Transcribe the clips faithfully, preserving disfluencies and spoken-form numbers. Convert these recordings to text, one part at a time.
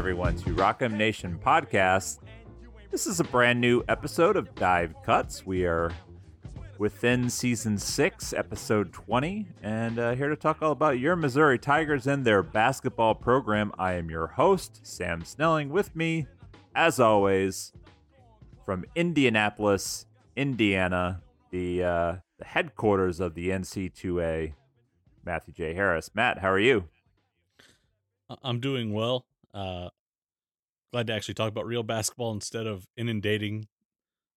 everyone, to Rock'em Nation Podcast. This is a brand new episode of Dive Cuts. We are within Season six, Episode twenty, and uh, here to talk all about your Missouri Tigers and their basketball program. I am your host, Sam Snelling. With me, as always, from Indianapolis, Indiana, the, uh, the headquarters of the N C double A, Matthew J. Harris. Matt, how are you? I'm doing well. Uh, glad to actually talk about real basketball instead of inundating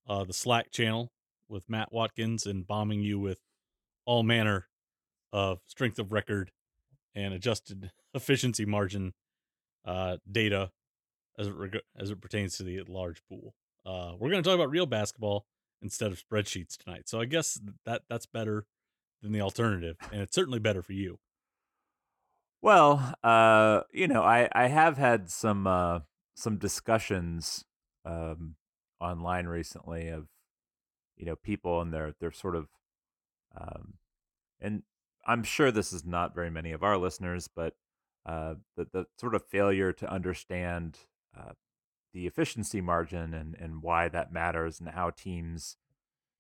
uh, the Slack channel with Matt Watkins and bombing you with all manner of strength of record and adjusted efficiency margin uh, data as it reg- as it pertains to the large pool. Uh, we're going to talk about real basketball instead of spreadsheets tonight. So I guess that that's better than the alternative, and it's certainly better for you. Well, uh, you know, I, I have had some uh, some discussions um, online recently of, you know, people and their their sort of, um, and I'm sure this is not very many of our listeners, but uh, the the sort of failure to understand uh, the efficiency margin and, and why that matters and how teams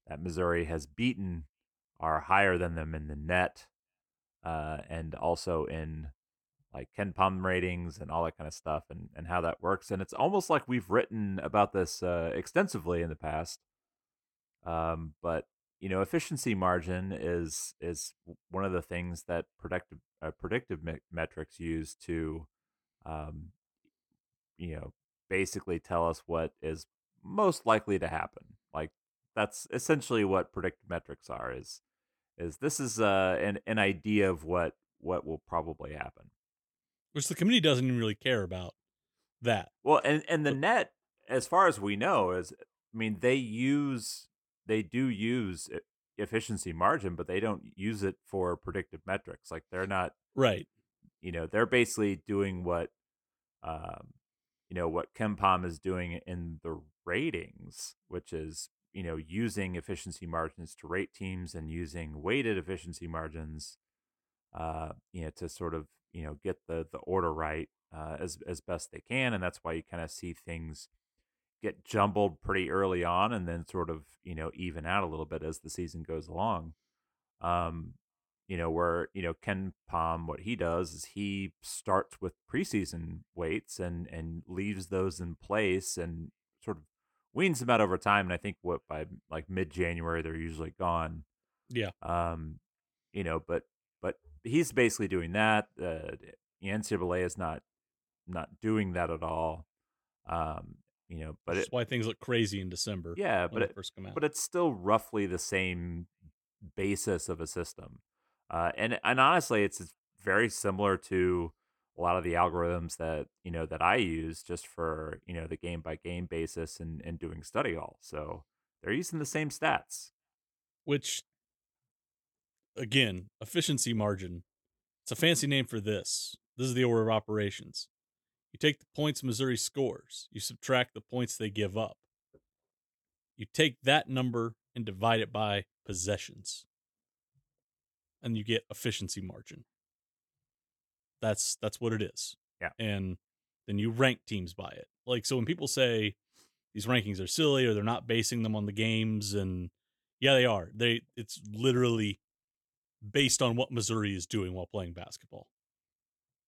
that Missouri has beaten are higher than them in the net. Uh, and also in like KenPom ratings and all that kind of stuff, and, and how that works. And it's almost like we've written about this uh, extensively in the past. Um, but you know, efficiency margin is is one of the things that predictive uh, predictive me- metrics use to, um, you know, basically tell us what is most likely to happen. Like that's essentially what predictive metrics are. Is Is this is uh, an an idea of what, what will probably happen, which the committee doesn't even really care about that. Well, and, and the but, net, as far as we know, is I mean they use they do use efficiency margin, but they don't use it for predictive metrics. Like they're not right. You know, they're basically doing what, um, you know, what KenPom is doing in the ratings, which is, you know, using efficiency margins to rate teams and using weighted efficiency margins, uh, you know, to sort of, you know, get the, the order right uh, as, as best they can. And that's why you kind of see things get jumbled pretty early on and then sort of, you know, even out a little bit as the season goes along. Um, you know, where, you know, KenPom, what he does is he starts with preseason weights and, and leaves those in place and sort of weans them out over time, and I think what by like mid-January they're usually gone. Yeah. Um, you know, but but he's basically doing that. Uh, the N C double A is not not doing that at all. Um, you know, but that's why things look crazy in December. Yeah, but it, first come out. But it's still roughly the same basis of a system, uh, and and honestly, it's very similar to a lot of the algorithms that, you know, that I use just for, you know, the game by game basis and, and doing study hall. So they're using the same stats, which again, efficiency margin. It's a fancy name for this. This is the order of operations. You take the points Missouri scores, you subtract the points they give up. You take that number and divide it by possessions and you get efficiency margin. That's that's what it is. Yeah. And then you rank teams by it. Like, so when people say these rankings are silly or they're not basing them on the games, and yeah, they are. They it's literally based on what Missouri is doing while playing basketball.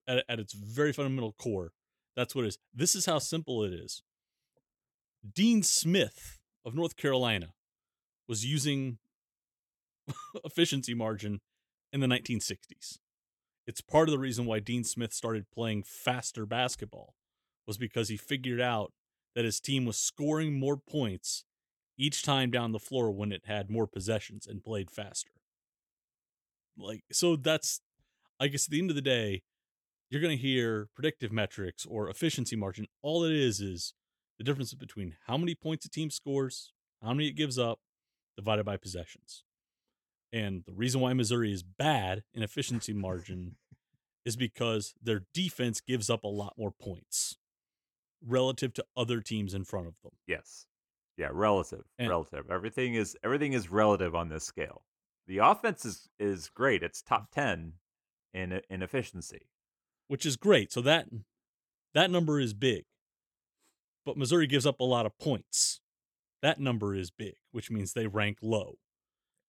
At, at its very fundamental core, that's what it is. This is how simple it is. Dean Smith of North Carolina was using efficiency margin in the nineteen sixties. It's part of the reason why Dean Smith started playing faster basketball was because he figured out that his team was scoring more points each time down the floor when it had more possessions and played faster. Like, so that's, I guess at the end of the day, you're going to hear predictive metrics or efficiency margin. All it is is the difference between how many points a team scores, how many it gives up, divided by possessions. And the reason why Missouri is bad in efficiency margin is because their defense gives up a lot more points relative to other teams in front of them. Yes. Yeah, relative. And relative. Everything is everything is relative on this scale. The offense is, is great. It's top ten in in efficiency. Which is great. So that That number is big. But Missouri gives up a lot of points. That number is big, which means they rank low.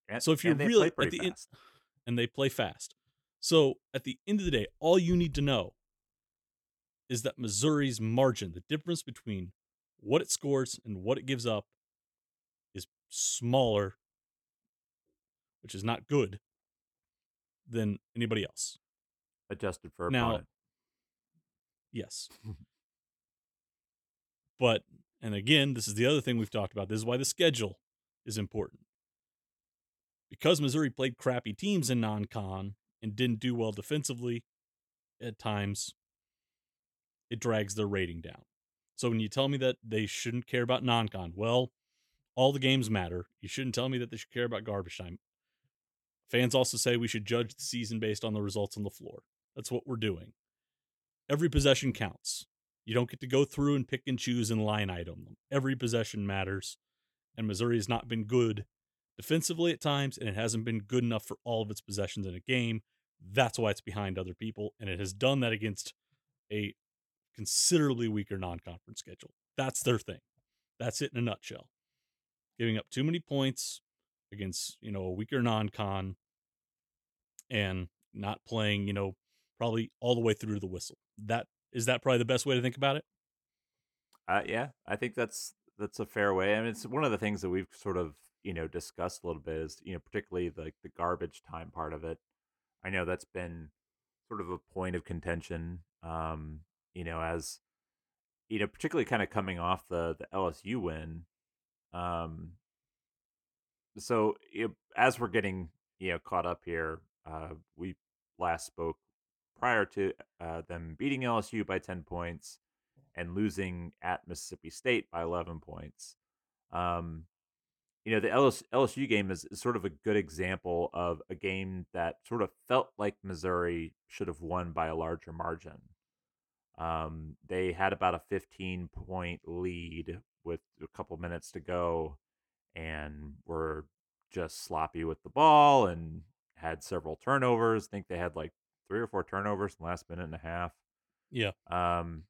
And, so if you're really at the end, and they play fast. So at the end of the day, all you need to know is that Missouri's margin, the difference between what it scores and what it gives up, is smaller, which is not good, than anybody else. Adjusted for now, opponent. Yes. But, and again, this is the other thing we've talked about. This is why the schedule is important. Because Missouri played crappy teams in non-con and didn't do well defensively at times, it drags their rating down. So when you tell me that they shouldn't care about non-con, well, all the games matter. You shouldn't tell me that they should care about garbage time. Fans also say we should judge the season based on the results on the floor. That's what we're doing. Every possession counts. You don't get to go through and pick and choose and line item them. Every possession matters, and Missouri has not been good defensively at times, and it hasn't been good enough for all of its possessions in a game. That's why it's behind other people, and it has done that against a considerably weaker non-conference schedule. That's their thing. That's it in a nutshell. Giving up too many points against, you know, a weaker non-con and not playing, you know, probably all the way through to the whistle. That is that probably the best way to think about it? Uh, yeah, I think that's that's a fair way. I mean, it's one of the things that we've sort of, you know, discussed a little bit is, you know, particularly the, the garbage time part of it. I know that's been sort of a point of contention, um, you know, as, you know, particularly kind of coming off the, the L S U win. Um, so you know, as we're getting, you know, caught up here, uh, we last spoke prior to uh, them beating L S U by ten points and losing at Mississippi State by eleven points. Um, you know, the L S U game is, is sort of a good example of a game that sort of felt like Missouri should have won by a larger margin. Um, they had about a fifteen point lead with a couple minutes to go and were just sloppy with the ball and had several turnovers. I think they had like three or four turnovers in the last minute and a half. Yeah. Um,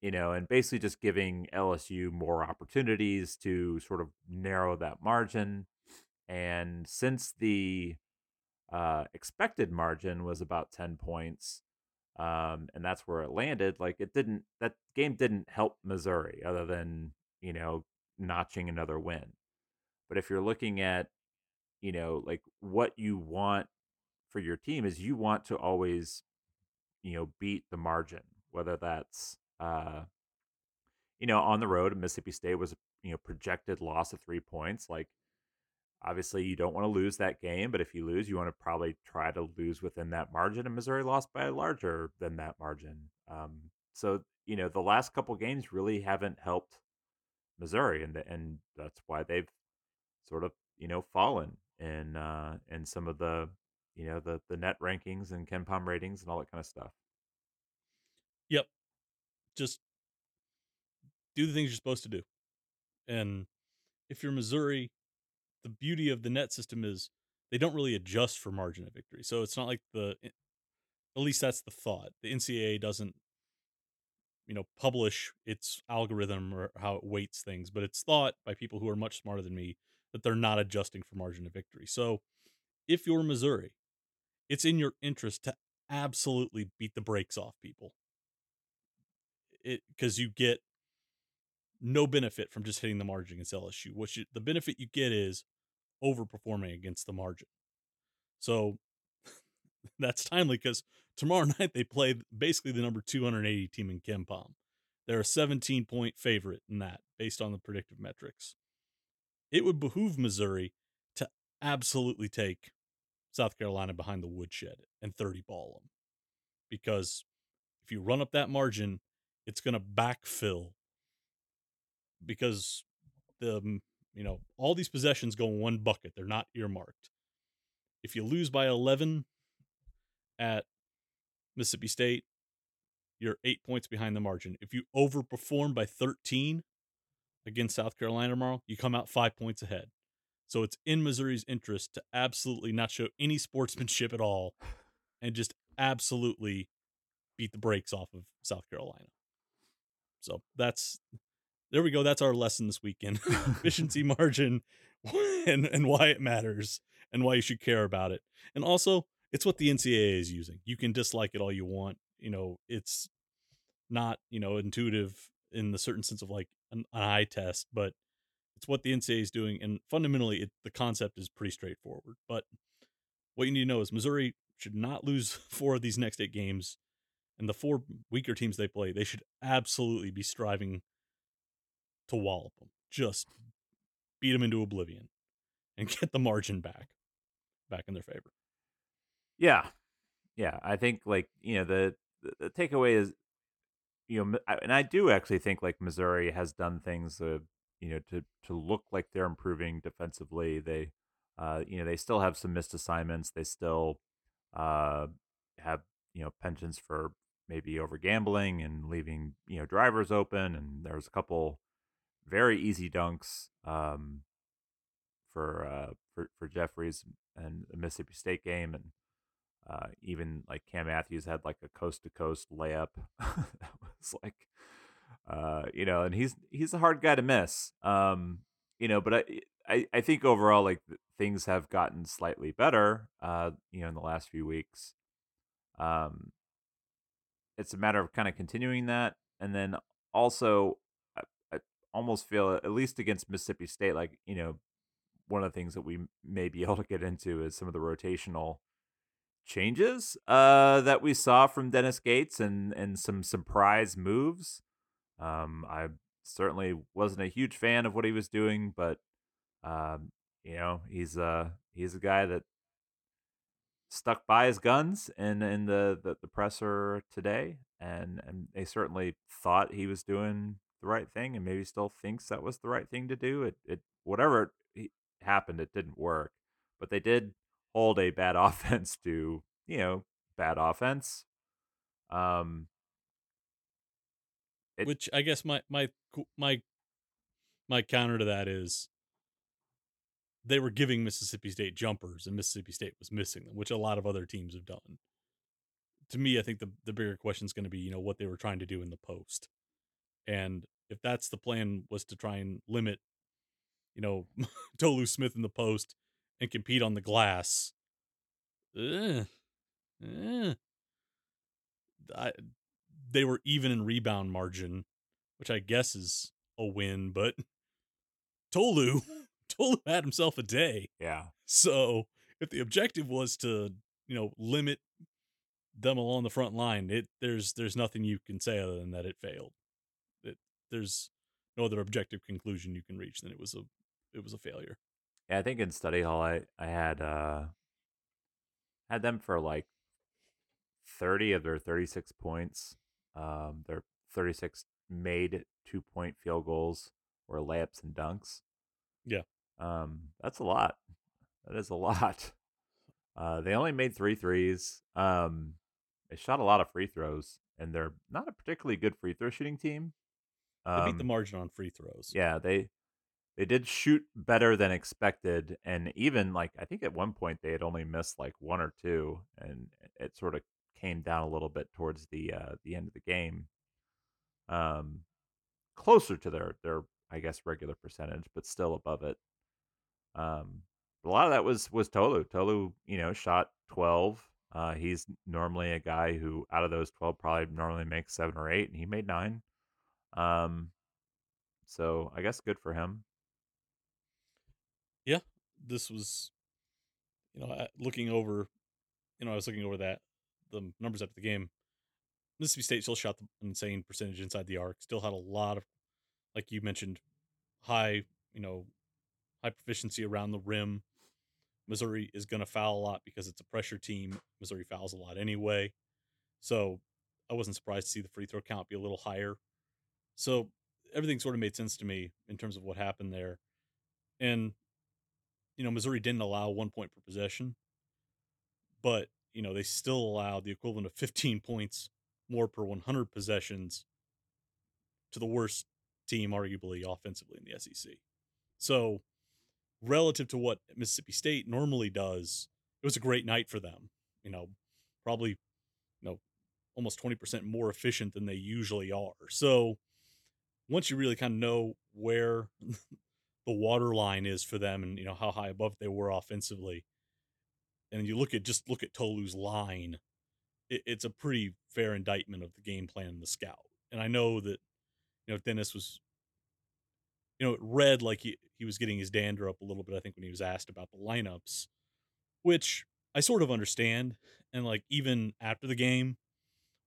you know, and basically just giving L S U more opportunities to sort of narrow that margin. And since the uh, expected margin was about ten points, um, and that's where it landed, like it didn't, that game didn't help Missouri other than, you know, notching another win. But if you're looking at, you know, like what you want for your team is you want to always, you know, beat the margin, whether that's, uh, you know, on the road. Mississippi State was, you know, projected loss of three points. Like, obviously you don't want to lose that game, but if you lose, you want to probably try to lose within that margin, and Missouri lost by larger than that margin. Um, so, you know, the last couple games really haven't helped Missouri, and and that's why they've sort of, you know, fallen in, uh, in some of the, you know, the, the net rankings and KenPom ratings and all that kind of stuff. Yep. Just do the things you're supposed to do. And if you're Missouri, the beauty of the net system is they don't really adjust for margin of victory. So it's not like the, at least that's the thought. The N C double A doesn't, you know, publish its algorithm or how it weights things, but it's thought by people who are much smarter than me that they're not adjusting for margin of victory. So if you're Missouri, it's in your interest to absolutely beat the brakes off people, it because you get no benefit from just hitting the margin against L S U. Which you, the benefit you get is overperforming against the margin. So that's timely because tomorrow night they play basically the number two hundred eighty team in KenPom. They're a seventeen point favorite in that based on the predictive metrics. It would behoove Missouri to absolutely take South Carolina behind the woodshed and thirty ball them, because if you run up that margin, it's going to backfill, because the, you know, all these possessions go in one bucket. They're not earmarked. If you lose by eleven at Mississippi State, you're eight points behind the margin. If you overperform by thirteen against South Carolina tomorrow, you come out five points ahead. So it's in Missouri's interest to absolutely not show any sportsmanship at all and just absolutely beat the brakes off of South Carolina. So that's, there we go. That's our lesson this weekend. Efficiency margin and, and why it matters and why you should care about it. And also it's what the N C double A is using. You can dislike it all you want. You know, it's not, you know, intuitive in the certain sense of like an, an eye test, but it's what the N C double A is doing. And fundamentally it, the concept is pretty straightforward, but what you need to know is Missouri should not lose four of these next eight games, and the four weaker teams they play, they should absolutely be striving to wallop them. Just beat them into oblivion and get the margin back, back in their favor. Yeah. Yeah. I think like, you know, the, the, the takeaway is, you know, and I do actually think like Missouri has done things that, uh, you know, to, to look like they're improving defensively. They, uh, you know, they still have some missed assignments. They still uh, have, you know, penchants for maybe over gambling and leaving, you know, drivers open. And there was a couple very easy dunks um, for, uh, for, for Jeffries and the Mississippi State game. And uh, even like Cam Matthews had like a coast to coast layup. That was like, uh, you know, and he's, he's a hard guy to miss, um, you know, but I, I, I think overall, like things have gotten slightly better, uh, you know, in the last few weeks. Um, it's a matter of kind of continuing that. And then also, I, I almost feel, at least against Mississippi State, like, you know, one of the things that we may be able to get into is some of the rotational changes uh, that we saw from Dennis Gates and, and some surprise moves. Um, I certainly wasn't a huge fan of what he was doing, but Um, you know, he's uh he's a guy that stuck by his guns in, in the, the, the presser today, and, and they certainly thought he was doing the right thing, and maybe still thinks that was the right thing to do. It it whatever it happened, it didn't work. But they did hold a bad offense to, you know, bad offense. Um it, Which I guess my my my my counter to that is they were giving Mississippi State jumpers and Mississippi State was missing them, which a lot of other teams have done. To me, I think the, the bigger question is going to be, you know, what they were trying to do in the post. And if that's the plan, was to try and limit, you know, Tolu Smith in the post and compete on the glass. Ugh. Ugh. I, they were even in rebound margin, which I guess is a win, but Tolu... Tolu had himself a day. Yeah. So if the objective was to, you know, limit them along the front line, it there's there's nothing you can say other than that it failed. It, there's no other objective conclusion you can reach than it was a it was a failure. Yeah, I think in study hall I I had uh had them for like thirty of their thirty-six points. Um, their thirty-six made two-point field goals or layups and dunks. Yeah. Um, that's a lot. That is a lot. Uh, they only made three threes. Um, they shot a lot of free throws, and they're not a particularly good free throw shooting team. Um, they beat the margin on free throws. Yeah, they they did shoot better than expected, and even like I think at one point they had only missed like one or two, and it sort of came down a little bit towards the uh, the end of the game. Um, closer to their their. I guess regular percentage, but still above it. Um, a lot of that was was Tolu. Tolu, you know, shot twelve. Uh, he's normally a guy who, out of those twelve, probably normally makes seven or eight, and he made nine. Um, so I guess good for him. Yeah, this was, you know, looking over, you know, I was looking over that the numbers after the game. Mississippi State still shot the insane percentage inside the arc. Still had a lot of, like you mentioned, high, you know, high proficiency around the rim. Missouri is going to foul a lot because it's a pressure team. Missouri fouls a lot anyway. So I wasn't surprised to see the free throw count be a little higher. So everything sort of made sense to me in terms of what happened there. And, you know, Missouri didn't allow one point per possession, but, you know, they still allowed the equivalent of fifteen points more per one hundred possessions to the worst team arguably offensively in the S E C. So relative to what Mississippi State normally does, it was a great night for them. You know, probably, you know, almost twenty percent more efficient than they usually are. So once you really kind of know where the water line is for them and, you know, how high above they were offensively, and you look at just look at Tolu's line, it, it's a pretty fair indictment of the game plan and the scout. And I know that, you know, Dennis was, you know, it read like he, he was getting his dander up a little bit, I think, when he was asked about the lineups, which I sort of understand. And, like, even after the game,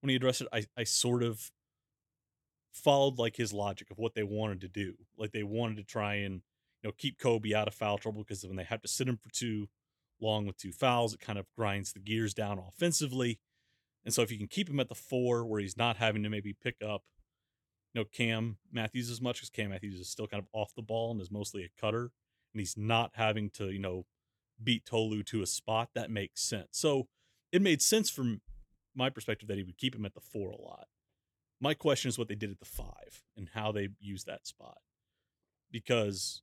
when he addressed it, I, I sort of followed, like, his logic of what they wanted to do. Like, they wanted to try and, you know, keep Kobe out of foul trouble, because when they have to sit him for too long with two fouls, it kind of grinds the gears down offensively. And so if you can keep him at the four where he's not having to maybe pick up, you know, Cam Matthews as much, because Cam Matthews is still kind of off the ball and is mostly a cutter, and he's not having to, you know, beat Tolu to a spot, that makes sense. So it made sense from my perspective that he would keep him at the four a lot. My question is what they did at the five and how they used that spot, because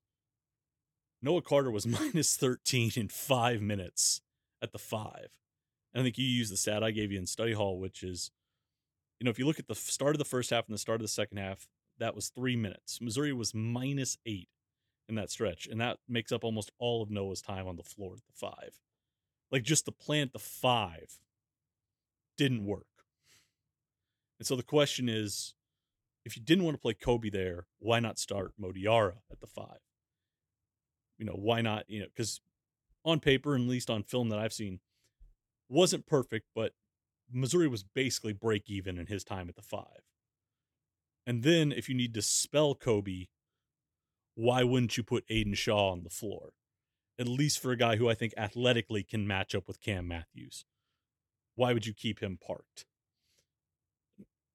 Noah Carter was minus thirteen in five minutes at the five. And I think you used the stat I gave you in study hall, which is, you know, if you look at the start of the first half and the start of the second half, that was three minutes. Missouri was minus eight in that stretch, and that makes up almost all of Noah's time on the floor at the five. Like, just the plan at the five didn't work. And so the question is, if you didn't want to play Kobe there, why not start Mo Diarra at the five? You know, why not? You know, because on paper, and at least on film that I've seen, wasn't perfect, but Missouri was basically break even in his time at the five. And then if you need to spell Kobe, why wouldn't you put Aiden Shaw on the floor? At least for a guy who I think athletically can match up with Cam Matthews. Why would you keep him parked?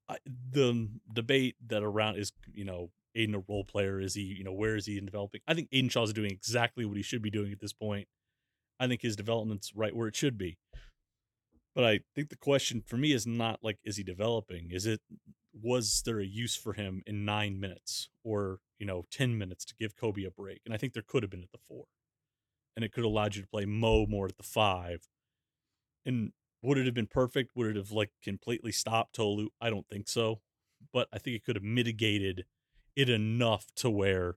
I, the debate that around is, you know, Aiden a role player? Is he, you know, where is he in developing? I think Aiden Shaw is doing exactly what he should be doing at this point. I think his development's right where it should be. But I think the question for me is not like, is he developing? Is it, was there a use for him in nine minutes or, you know, ten minutes to give Kobe a break? And I think there could have been at the four, and it could have allowed you to play Mo more at the five. And would it have been perfect? Would it have like completely stopped Tolu? I don't think so, but I think it could have mitigated it enough to where,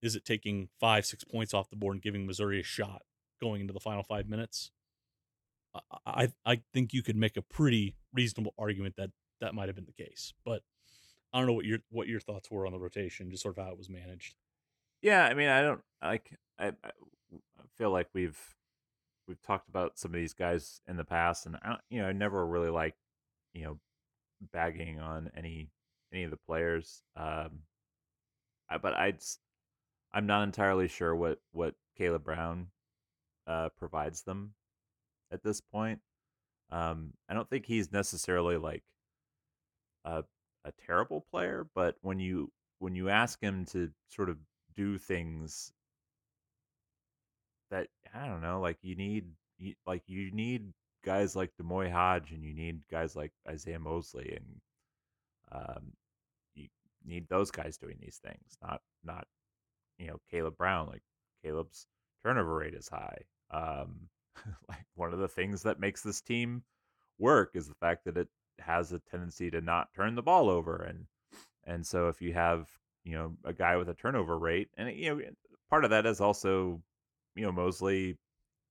is it taking five, six points off the board and giving Missouri a shot going into the final five minutes? I, I think you could make a pretty reasonable argument that that might have been the case, but I don't know what your what your thoughts were on the rotation, just sort of how it was managed. Yeah, I mean, I don't like. I, I feel like we've we've talked about some of these guys in the past, and I, you know, I never really liked, you know, bagging on any any of the players. Um, I, but I I'm not entirely sure what what Caleb Brown uh, provides them at this point. Um, I don't think he's necessarily like a a terrible player, but when you when you ask him to sort of do things that, I don't know, like you need you, like you need guys like Demoy Hodge, and you need guys like Isaiah Mosley, and um, you need those guys doing these things, not not you know, Caleb Brown. Like, Caleb's turnover rate is high. Um, like, one of the things that makes this team work is the fact that it has a tendency to not turn the ball over. And, and so if you have, you know, a guy with a turnover rate, and, you know, part of that is also, you know, Mosley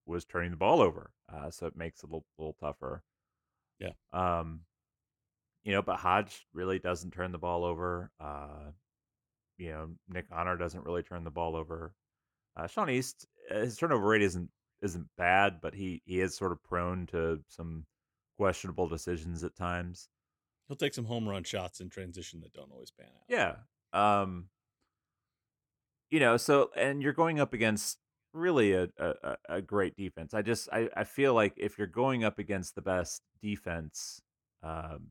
was turning the ball over. Uh, so it makes it a little, little tougher. Yeah. Um, you know, but Hodge really doesn't turn the ball over. Uh, you know, Nick Honor doesn't really turn the ball over. Uh, Sean East, his turnover rate isn't, isn't bad, but he he is sort of prone to some questionable decisions at times. He'll take some home run shots in transition that don't always pan out. Yeah. Um, you know, so, and you're going up against really a, a, a great defense. I just, I, I feel like if you're going up against the best defense, um,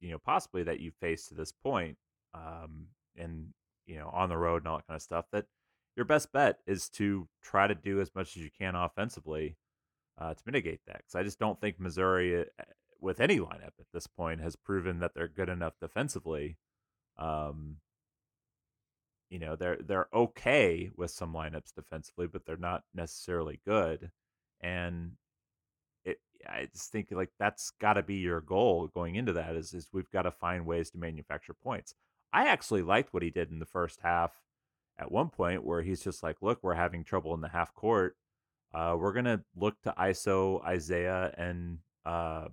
you know, possibly that you've faced to this point, um, and, you know, on the road and all that kind of stuff, that your best bet is to try to do as much as you can offensively uh, to mitigate that. Because I just don't think Missouri, with any lineup at this point, has proven that they're good enough defensively. Um, you know, they're they're okay with some lineups defensively, but they're not necessarily good. And it, I just think like that's got to be your goal going into that. Is is we've got to find ways to manufacture points. I actually liked what he did in the first half at one point where he's just like, look, we're having trouble in the half court. Uh, we're going to look to I S O Isaiah and uh,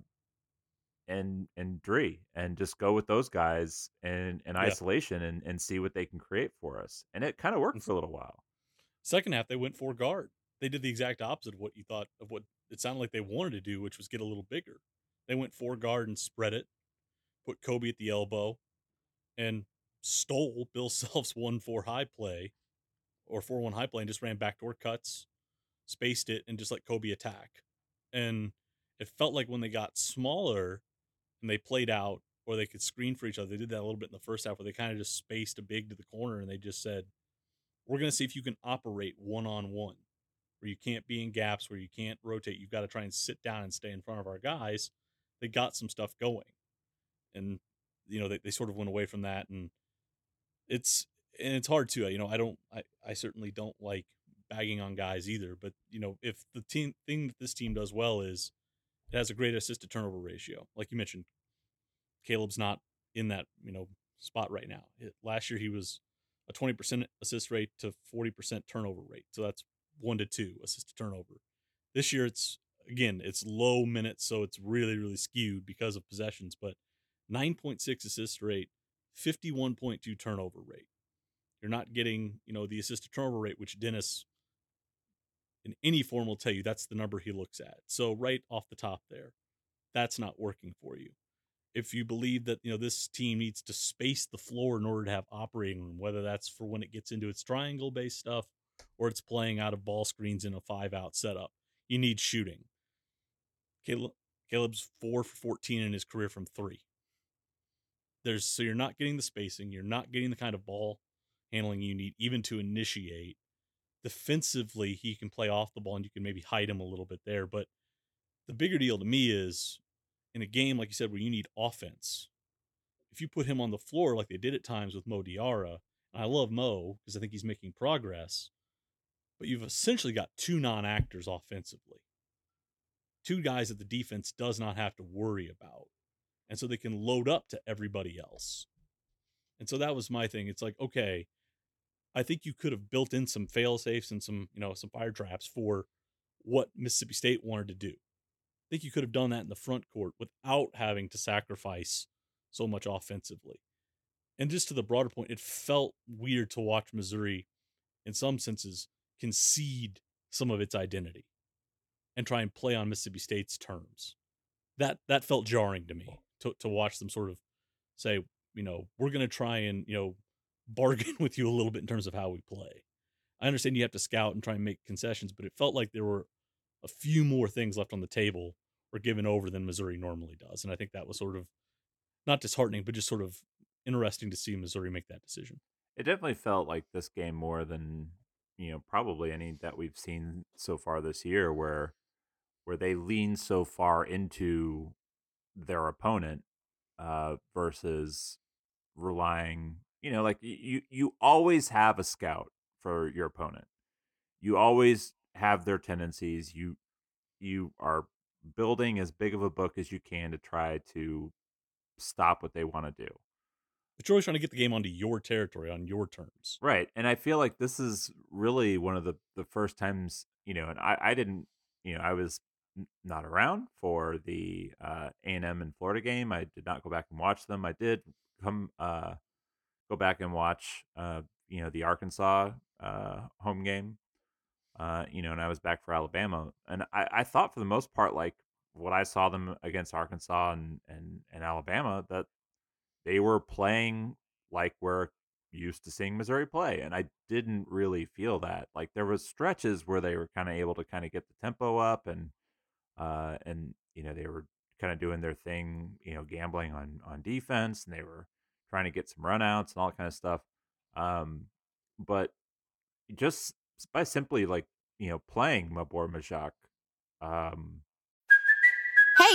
and and Dree and just go with those guys in, in yeah. isolation and, and see what they can create for us. And it kind of worked for a little while. Second half, they went for guard. They did the exact opposite of what you thought of what it sounded like they wanted to do, which was get a little bigger. They went for guard and spread it, put Kobe at the elbow, and stole Bill Self's one four high play or four one high play and just ran backdoor cuts, spaced it, and just let Kobe attack. And it felt like when they got smaller and they played out or they could screen for each other, they did that a little bit in the first half where they kind of just spaced a big to the corner and they just said, we're going to see if you can operate one-on-one where you can't be in gaps, where you can't rotate. You've got to try and sit down and stay in front of our guys. They got some stuff going. And, you know, they, they sort of went away from that. And it's and it's hard, too. You know, I don't I, I certainly don't like bagging on guys either. But, you know, if the team thing that this team does well is it has a great assist to turnover ratio. Like you mentioned, Caleb's not in that, you know, spot right now. It, last year he was a twenty percent assist rate to forty percent turnover rate. So that's one to two assist to turnover. This year it's, again, it's low minutes, so it's really, really skewed because of possessions, but nine point six assist rate, fifty-one point two turnover rate. You're not getting, you know, the assist to turnover rate, which Dennis in any form will tell you that's the number he looks at. So right off the top there, that's not working for you. If you believe that, you know, this team needs to space the floor in order to have operating room, whether that's for when it gets into its triangle based stuff or it's playing out of ball screens in a five out setup, you need shooting. Caleb, Caleb's four for fourteen in his career from three. There's so you're not getting the spacing, you're not getting the kind of ball handling you need even to initiate. Defensively, he can play off the ball and you can maybe hide him a little bit there. But the bigger deal to me is in a game, like you said, where you need offense. If you put him on the floor like they did at times with Mo Diarra, and I love Mo because I think he's making progress, but you've essentially got two non-actors offensively. Two guys that the defense does not have to worry about. And so they can load up to everybody else. And so that was my thing. It's like, okay, I think you could have built in some fail safes and some, you know, some fire traps for what Mississippi State wanted to do. I think you could have done that in the front court without having to sacrifice so much offensively. And just to the broader point, it felt weird to watch Missouri in some senses concede some of its identity and try and play on Mississippi State's terms. That that felt jarring to me. To, to watch them sort of say, you know, we're going to try and, you know, bargain with you a little bit in terms of how we play. I understand you have to scout and try and make concessions, but it felt like there were a few more things left on the table or given over than Missouri normally does. And I think that was sort of not disheartening, but just sort of interesting to see Missouri make that decision. It definitely felt like this game more than, you know, probably any that we've seen so far this year where where they lean so far into their opponent uh, versus relying, you know, like you, you always have a scout for your opponent. You always have their tendencies. You, you are building as big of a book as you can to try to stop what they want to do. But you're always trying to get the game onto your territory on your terms. Right. And I feel like this is really one of the, the first times, you know, and I, I didn't, you know, I was not around for the uh, A and M and Florida game. I did not go back and watch them. I did come uh, go back and watch, uh, you know, the Arkansas uh, home game, uh, you know, and I was back for Alabama. And I, I thought for the most part, like what I saw them against Arkansas and, and, and Alabama, that they were playing like we're used to seeing Missouri play. And I didn't really feel that. Like there was stretches where they were kind of able to kind of get the tempo up and, Uh, and, you know, they were kind of doing their thing, you know, gambling on, on defense, and they were trying to get some runouts and all that kind of stuff. Um, but just by simply, like, you know, playing Mabor Majak. Um... Hey,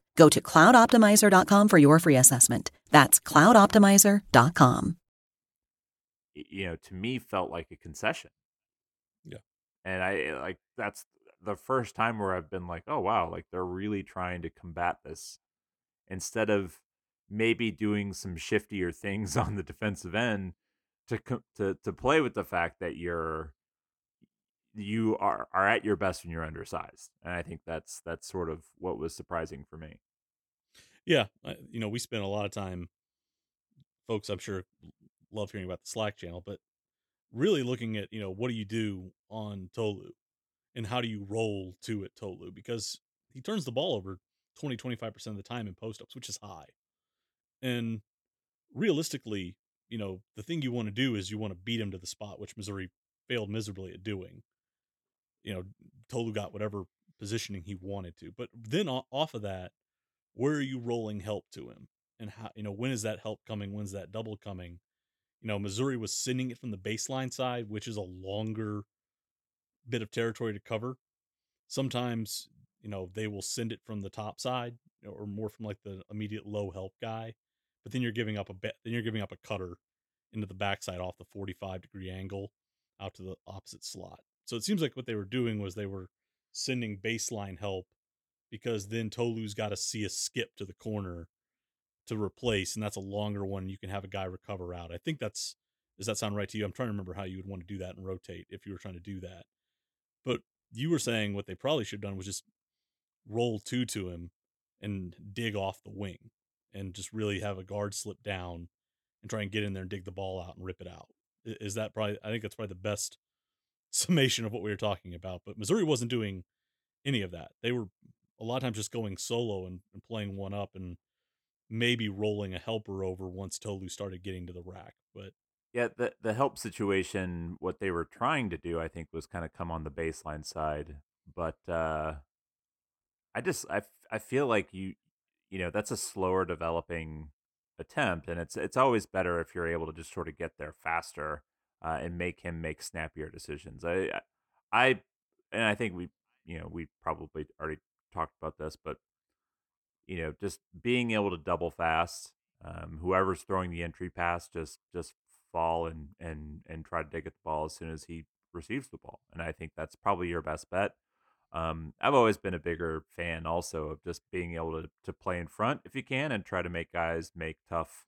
Go to cloud optimizer dot com for your free assessment. That's cloud optimizer dot com. You know, to me, felt like a concession. Yeah. And I like that's the first time where I've been like, oh, wow, like they're really trying to combat this instead of maybe doing some shiftier things on the defensive end. To, to to play with the fact that you're you are are at your best when you're undersized, and I think that's that's sort of what was surprising for me. Yeah, you know, we spent a lot of time, folks. I'm sure love hearing about the Slack channel, but really looking at, you know, what do you do on Tolu, and how do you roll to it Tolu, because he turns the ball over twenty, twenty-five percent of the time in post ups, which is high, and realistically, you know, the thing you want to do is you want to beat him to the spot, which Missouri failed miserably at doing. You know, Tolu got whatever positioning he wanted to, but then off of that, where are you rolling help to him? And how, you know, when is that help coming? When's that double coming? You know, Missouri was sending it from the baseline side, which is a longer bit of territory to cover. Sometimes, you know, they will send it from the top side or more from like the immediate low help guy. But then you're giving up a bet. Then you're giving up a cutter into the backside off the forty-five degree angle out to the opposite slot. So it seems like what they were doing was they were sending baseline help, because then Tolu's got to see a skip to the corner to replace, and that's a longer one. You can have a guy recover out. I think that's, does that sound right to you? I'm trying to remember how you would want to do that and rotate if you were trying to do that. But you were saying what they probably should have done was just roll two to him and dig off the wing, and just really have a guard slip down and try and get in there and dig the ball out and rip it out. Is that probably, I think that's probably the best summation of what we were talking about, but Missouri wasn't doing any of that. They were a lot of times just going solo and, and playing one up and maybe rolling a helper over once Tolu started getting to the rack. But yeah, the, the help situation, what they were trying to do, I think, was kind of come on the baseline side. But uh, I just, I, I feel like you, you know, that's a slower developing attempt, and it's it's always better if you're able to just sort of get there faster uh, and make him make snappier decisions. I, I, and I think we, you know, we probably already talked about this, but you know, just being able to double fast, um, whoever's throwing the entry pass, just just fall and and and try to dig at the ball as soon as he receives the ball, and I think that's probably your best bet. Um, I've always been a bigger fan also of just being able to, to play in front if you can and try to make guys make tough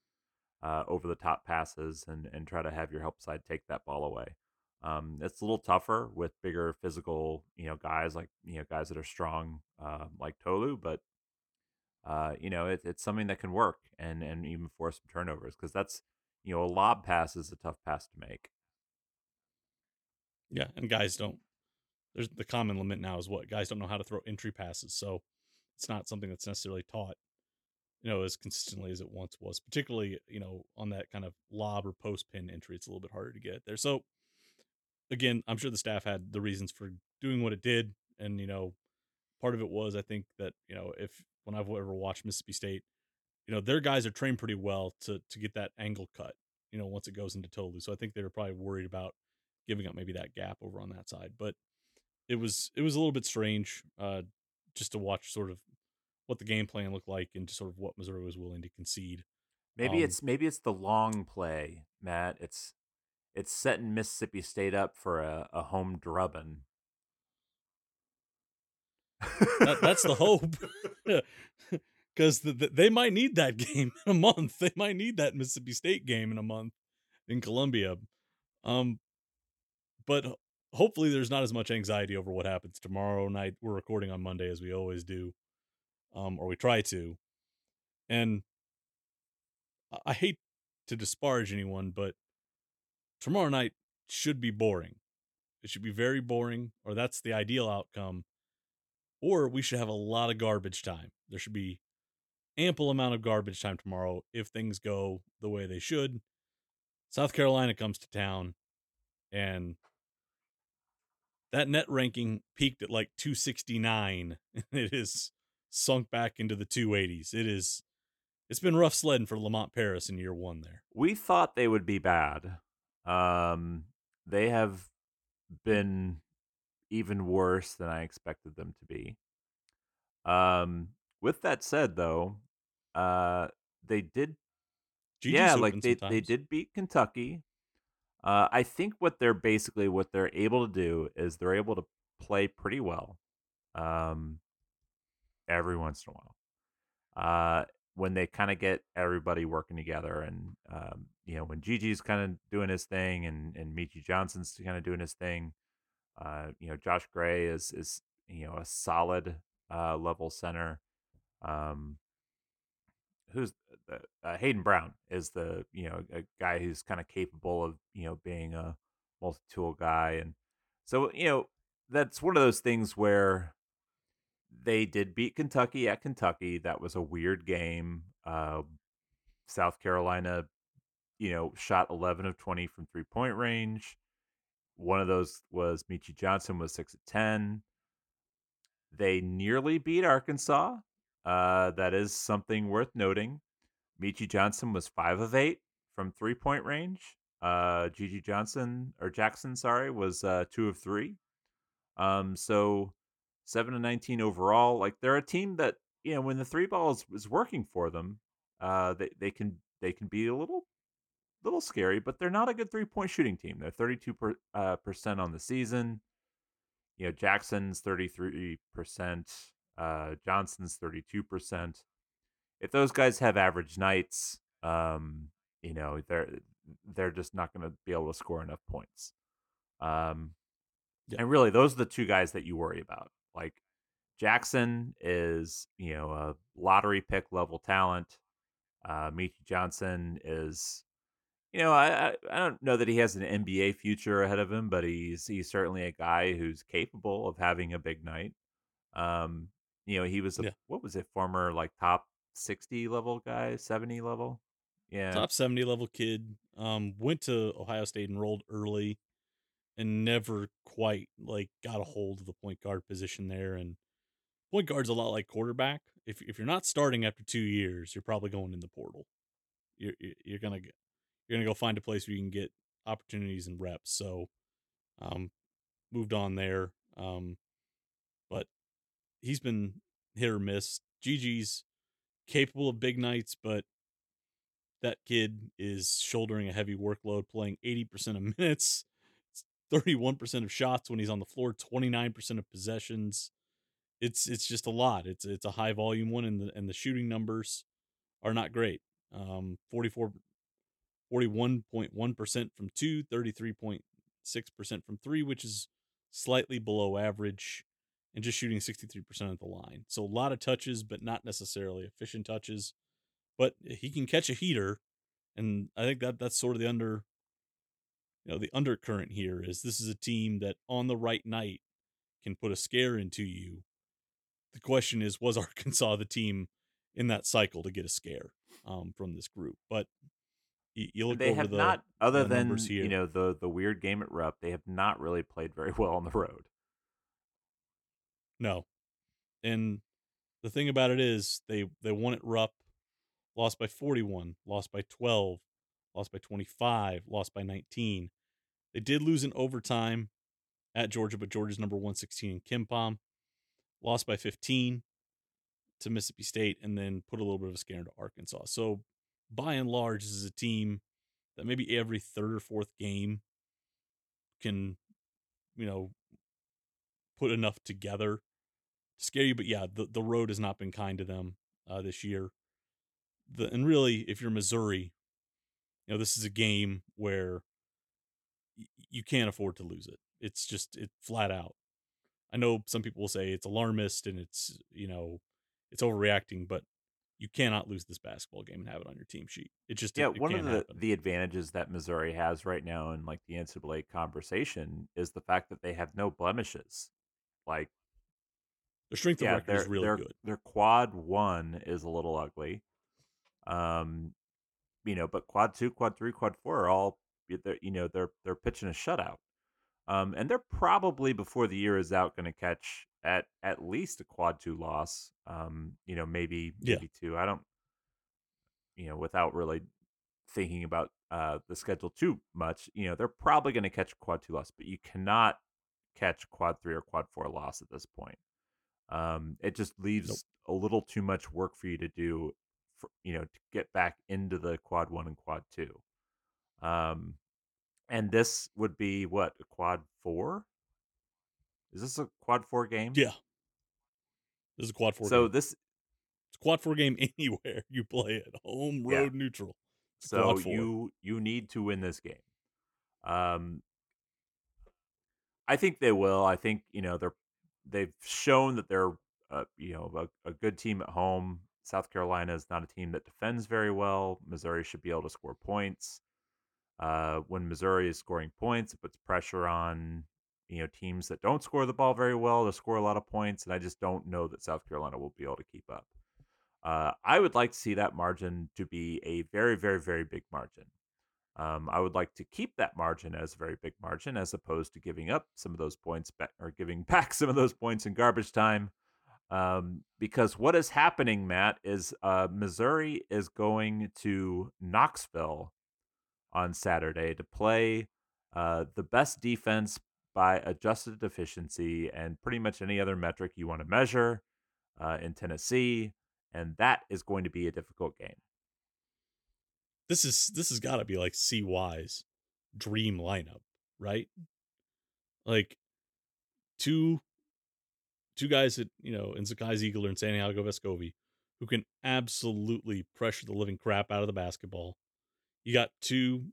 uh, over-the-top passes and, and try to have your help side take that ball away. Um, it's a little tougher with bigger physical, you know, guys like, you know, guys that are strong uh, like Tolu, but, uh, you know, it, it's something that can work and, and even force some turnovers, because that's, you know, a lob pass is a tough pass to make. Yeah, and guys don't. There's the common lament now is what guys don't know how to throw entry passes. So it's not something that's necessarily taught, you know, as consistently as it once was, particularly, you know, on that kind of lob or post pin entry. It's a little bit harder to get there. So again, I'm sure the staff had the reasons for doing what it did. And, you know, part of it was, I think that, you know, if when I've ever watched Mississippi State, you know, their guys are trained pretty well to, to get that angle cut, you know, once it goes into Tolu. So I think they were probably worried about giving up maybe that gap over on that side, but It was it was a little bit strange uh, just to watch sort of what the game plan looked like and just sort of what Missouri was willing to concede. Maybe um, it's maybe it's the long play, Matt. It's it's setting Mississippi State up for a, a home drubbing, That, that's the hope. Because the, the, they might need that game in a month. They might need that Mississippi State game in a month in Columbia. Um, but hopefully there's not as much anxiety over what happens tomorrow night. We're recording on Monday, as we always do, um, or we try to. And I hate to disparage anyone, but tomorrow night should be boring. It should be very boring, or that's the ideal outcome. Or we should have a lot of garbage time. There should be ample amount of garbage time tomorrow if things go the way they should. South Carolina comes to town, and that net ranking peaked at like two sixty-nine. It is sunk back into the two eighties. It is, it's been rough sledding for Lamont Paris in year one there. We thought they would be bad. Um, they have been even worse than I expected them to be. Um, with that said, though, uh, they did, G G's yeah, like they, they did beat Kentucky. Uh, I think what they're basically what they're able to do is they're able to play pretty well, um, every once in a while, uh, when they kind of get everybody working together, and um, you know, when Gigi's kind of doing his thing, and and Meechie Johnson's kind of doing his thing. Uh, you know, Josh Gray is, is, you know, a solid, uh, level center. Um, who's the, uh, Hayden Brown is the, you know, a guy who's kind of capable of, you know, being a multi-tool guy. And so, you know, that's one of those things where they did beat Kentucky at Kentucky. That was a weird game. Uh, South Carolina, you know, shot eleven of twenty from three point range. One of those was Meechie Johnson was six of ten. They nearly beat Arkansas. Uh, that is something worth noting. Meechie Johnson was five of eight from three-point range. Uh, Gigi Johnson, or Jackson, sorry, was uh, two of three. Um, so seven of nineteen overall. Like, they're a team that, you know, when the three ball is, is working for them, uh, they, they can they can be a little... little scary, but they're not a good three-point shooting team. They're thirty-two per, uh, percent on the season. You know, Jackson's thirty-three percent, uh, Johnson's thirty-two percent. If those guys have average nights, um, you know, they're they're just not going to be able to score enough points. Um, yeah. And really, those are the two guys that you worry about. Like, Jackson is, you know, a lottery pick level talent. Uh, Meechie Johnson is... You know, I I don't know that he has an N B A future ahead of him, but he's he's certainly a guy who's capable of having a big night. Um, you know, he was a, yeah. what was it, former like top sixty level guy, seventy level, yeah, top seventy level kid. Um, went to Ohio State, enrolled early, and never quite like got a hold of the point guard position there. And point guard's a lot like quarterback. If if you're not starting after two years, you're probably going in the portal. You're you're gonna get. You're going to go find a place where you can get opportunities and reps. So, um, moved on there. Um, but he's been hit or miss. Gigi's capable of big nights, but that kid is shouldering a heavy workload, playing eighty percent of minutes, thirty-one percent of shots when he's on the floor, twenty-nine percent of possessions. It's, it's just a lot. It's, it's a high volume one, and the, and the shooting numbers are not great. Um, forty-four forty-one point one percent from two, thirty-three point six percent from three, which is slightly below average, and just shooting sixty-three percent at the line. So a lot of touches, but not necessarily efficient touches. But he can catch a heater, and I think that that's sort of the under, you know, the undercurrent here is this is a team that on the right night can put a scare into you. The question is, was Arkansas the team in that cycle to get a scare um, from this group? But You look they over have the, not, other the than here. you know the the weird game at Rupp, they have not really played very well on the road. No, and the thing about it is they they won at Rupp, lost by forty-one, lost by twelve, lost by twenty-five, lost by nineteen. They did lose in overtime at Georgia, but Georgia's number one sixteen in KenPom, lost by fifteen to Mississippi State, and then put a little bit of a scare into Arkansas. So, by and large, this is a team that maybe every third or fourth game can, you know, put enough together scary, but yeah, the, the road has not been kind to them uh, this year. The, and really, if you're Missouri, you know, this is a game where y- you can't afford to lose it. It's just it flat out. I know some people will say it's alarmist and it's, you know, it's overreacting, but you cannot lose this basketball game and have it on your team sheet. It just yeah. It, it one of the, the advantages that Missouri has right now in like the N C double A conversation is the fact that they have no blemishes. Like their strength yeah, of record is really their, good. Their quad one is a little ugly, um, you know, but quad two, quad three, quad four are all you know they're they're pitching a shutout. Um, and they're probably before the year is out going to catch at at least a quad two loss. Um, you know, maybe yeah. maybe two. I don't, you know, without really thinking about uh, the schedule too much. You know, they're probably going to catch a quad two loss, but you cannot catch quad three or quad four loss at this point. Um, it just leaves nope. a little too much work for you to do, for, you know, to get back into the quad one and quad two. Um. And this would be, what, a quad four? Is this a quad four game? Yeah. This is a quad four so game. So this... It's a quad four game anywhere you play it. Home, road, yeah. neutral. It's so you you need to win this game. Um, I think they will. I think, you know, they're, they've shown that they're, uh, you know, a, a good team at home. South Carolina is not a team that defends very well. Missouri should be able to score points. Uh, when Missouri is scoring points, it puts pressure on, you know, teams that don't score the ball very well to score a lot of points. And I just don't know that South Carolina will be able to keep up. Uh, I would like to see that margin to be a very, very, very big margin. Um, I would like to keep that margin as a very big margin, as opposed to giving up some of those points back, or giving back some of those points in garbage time. Um, because what is happening, Matt, is uh, Missouri is going to Knoxville on Saturday to play uh, the best defense by adjusted efficiency and pretty much any other metric you want to measure uh, in Tennessee. And that is going to be a difficult game. This is, this has got to be like C Y's dream lineup, right? Like two, two guys that, you know, in Zakai Ziegler and Santiago Vescovi, who can absolutely pressure the living crap out of the basketball. You got two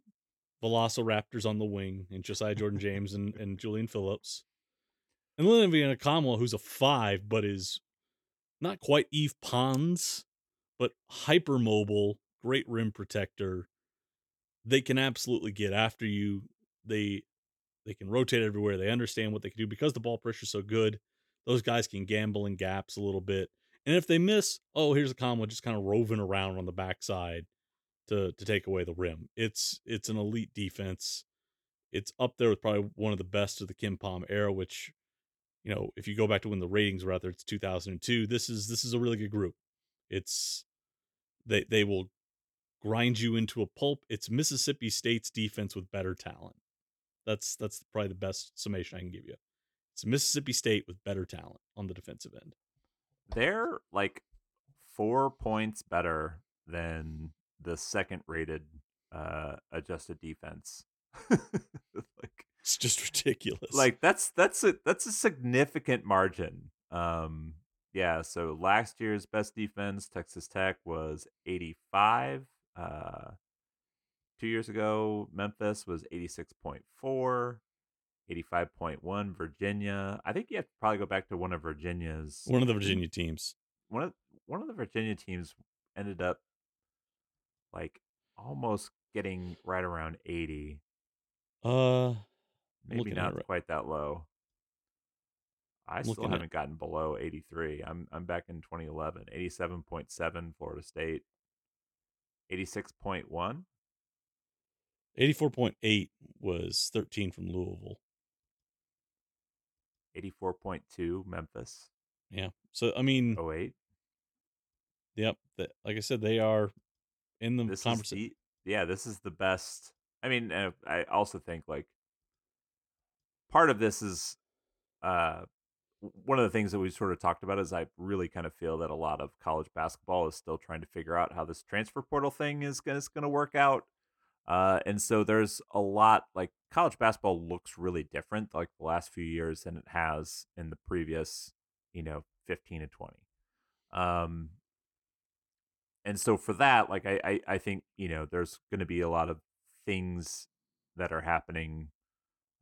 velociraptors on the wing, and Josiah-Jordan James and, and Julian Phillips. And then we have Kamala, who's a five, but is not quite Eve Pons, but hypermobile, great rim protector. They can absolutely get after you. They they can rotate everywhere. They understand what they can do because the ball pressure is so good. Those guys can gamble in gaps a little bit. And if they miss, oh, here's a Kamala just kind of roving around on the backside to to take away the rim. It's it's an elite defense. It's up there with probably one of the best of the KenPom era, which, you know, if you go back to when the ratings were out there, it's two thousand two. This is this is a really good group. It's they they will grind you into a pulp. It's Mississippi State's defense with better talent. That's that's probably the best summation I can give you. It's Mississippi State with better talent on the defensive end. They're like four points better than the second rated uh, adjusted defense. Like, it's just ridiculous. Like that's, that's a, that's a significant margin. Um, yeah. So last year's best defense, Texas Tech, was eighty-five. Uh, two years ago, Memphis was eighty-six point four, eighty-five point one Virginia. I think you have to probably go back to one of Virginia's, one of the Virginia teams. One of, one of the Virginia teams ended up like almost getting right around eighty. Uh, maybe not right. quite that low. I I'm still haven't at... gotten below eighty-three. I'm I'm back in twenty eleven. eighty-seven point seven Florida State. eighty-six point one. eighty-four point eight was thirteen from Louisville. eighty-four point two Memphis. Yeah. So I mean oh eight. Yep. The, like I said, they are in the this conversation. The, yeah, this is the best. I mean, I also think like part of this is uh, one of the things that we've sort of talked about is I really kind of feel that a lot of college basketball is still trying to figure out how this transfer portal thing is going to work out. Uh, and so there's a lot like college basketball looks really different like the last few years than it has in the previous, you know, fifteen and twenty. Um, and so for that, like, I, I, I think, you know, there's going to be a lot of things that are happening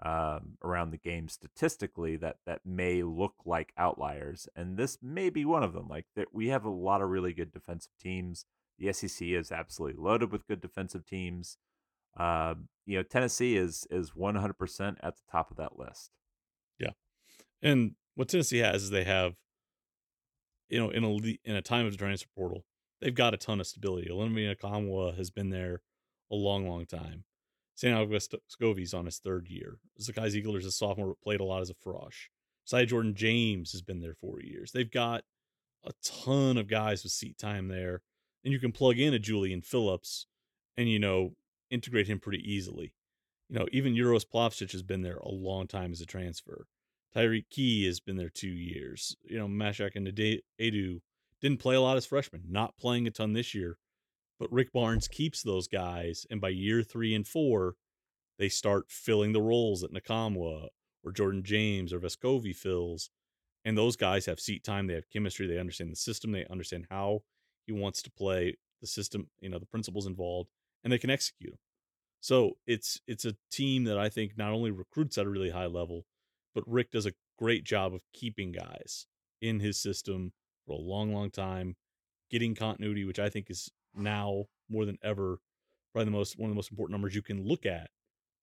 um, around the game statistically that, that may look like outliers. And this may be one of them. Like, that we have a lot of really good defensive teams. The S E C is absolutely loaded with good defensive teams. Uh, you know, Tennessee is is one hundred percent at the top of that list. Yeah. And what Tennessee has is they have, you know, in a in a time of the transfer portal, they've got a ton of stability. Olumide Okonwa has been there a long, long time. Santiago Vescovi's on his third year. Zakai Ziegler is a sophomore, but played a lot as a frosh. Josiah-Jordan James has been there four years. They've got a ton of guys with seat time there. And you can plug in a Julian Phillips and, you know, integrate him pretty easily. You know, even Euros Plavsic has been there a long time as a transfer. Tyreek Key has been there two years. You know, Mashak and Adu didn't play a lot as freshmen, not playing a ton this year. But Rick Barnes keeps those guys, and by year three and four, they start filling the roles that Nakamwa or Jordan James or Vescovi fills. And those guys have seat time. They have chemistry. They understand the system. They understand how he wants to play the system, you know, the principles involved, and they can execute them. So it's it's a team that I think not only recruits at a really high level, but Rick does a great job of keeping guys in his system for a long, long time, getting continuity, which I think is now more than ever probably the most one of the most important numbers you can look at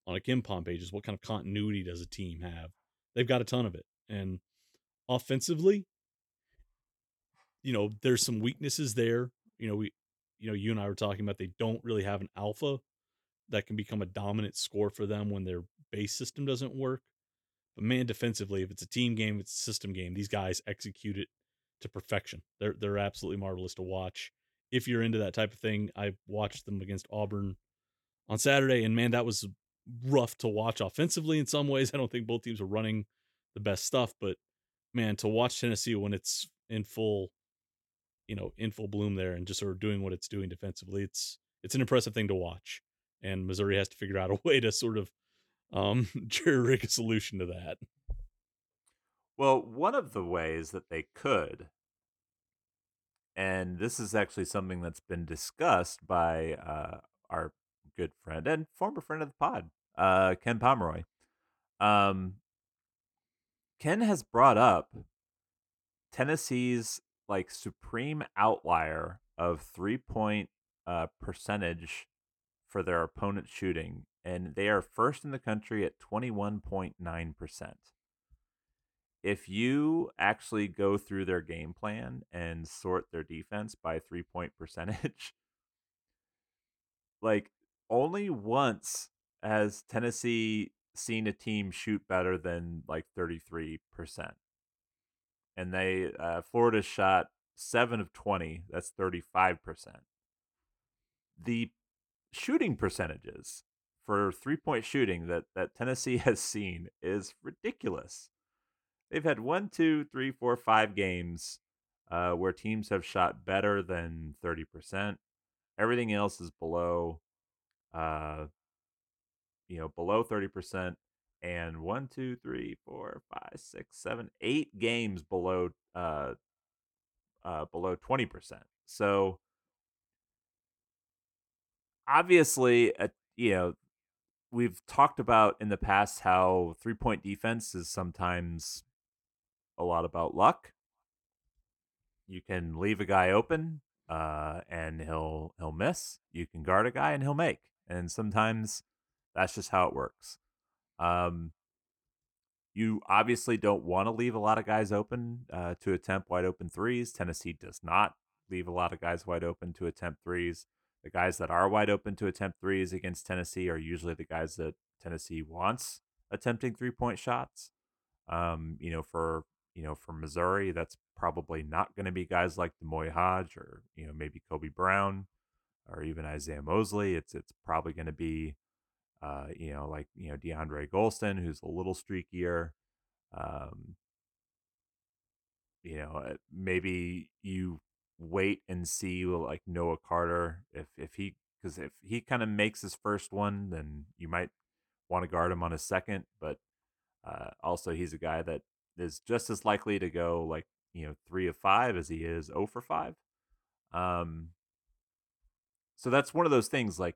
on a KenPom page is what kind of continuity does a team have. They've got a ton of it. And offensively, you know, there's some weaknesses there. You know, we, you know, you and I were talking about they don't really have an alpha that can become a dominant score for them when their base system doesn't work. But man, defensively, if it's a team game, it's a system game, these guys execute it to perfection. They're they're absolutely marvelous to watch. If you're into that type of thing, I watched them against Auburn on Saturday, and man, that was rough to watch offensively in some ways. I don't think both teams are running the best stuff, but man, to watch Tennessee when it's in full, you know, in full bloom there and just sort of doing what it's doing defensively, it's it's an impressive thing to watch. And Missouri has to figure out a way to sort of um, jerry-rig a solution to that. Well, one of the ways that they could, and this is actually something that's been discussed by uh, our good friend and former friend of the pod, uh, Ken Pomeroy. Um, Ken has brought up Tennessee's like supreme outlier of three-point uh, percentage for their opponent shooting, and they are first in the country at twenty-one point nine percent. If you actually go through their game plan and sort their defense by three-point percentage, like only once has Tennessee seen a team shoot better than like thirty-three percent. And they uh, Florida shot seven of twenty. That's thirty-five percent. The shooting percentages for three-point shooting that, that Tennessee has seen is ridiculous. They've had one, two, three, four, five games uh, where teams have shot better than thirty percent. Everything else is below, uh, you know, below thirty percent. And one, two, three, four, five, six, seven, eight games below, uh, uh, below twenty percent. So obviously, uh, you know, we've talked about in the past how three-point defense is sometimes a lot about luck. You can leave a guy open uh, and he'll he'll miss. You can guard a guy and he'll make. And sometimes that's just how it works. Um, you obviously don't want to leave a lot of guys open uh, to attempt wide open threes. Tennessee does not leave a lot of guys wide open to attempt threes. The guys that are wide open to attempt threes against Tennessee are usually the guys that Tennessee wants attempting three-point shots. Um, you know, for you know, for Missouri, that's probably not going to be guys like Demoy Hodge or, you know, maybe Kobe Brown or even Isaiah Mosley. It's it's probably going to be, uh, you know, like you know DeAndre Golston, who's a little streakier. Um, you know, maybe you wait and see like Noah Carter if if he because if he kind of makes his first one, then you might want to guard him on his second. But uh, also he's a guy that is just as likely to go like you know, three of five as he is zero for five. Um, so that's one of those things, like,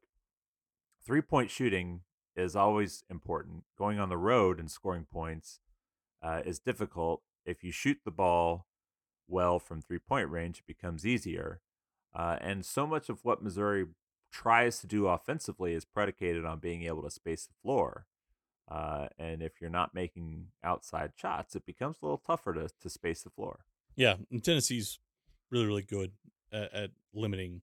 three-point shooting is always important. Going on the road and scoring points uh, is difficult. If you shoot the ball well from three-point range, it becomes easier. Uh, and so much of what Missouri tries to do offensively is predicated on being able to space the floor. Uh, and if you're not making outside shots, it becomes a little tougher to, to space the floor. Yeah, and Tennessee's really, really good at, at limiting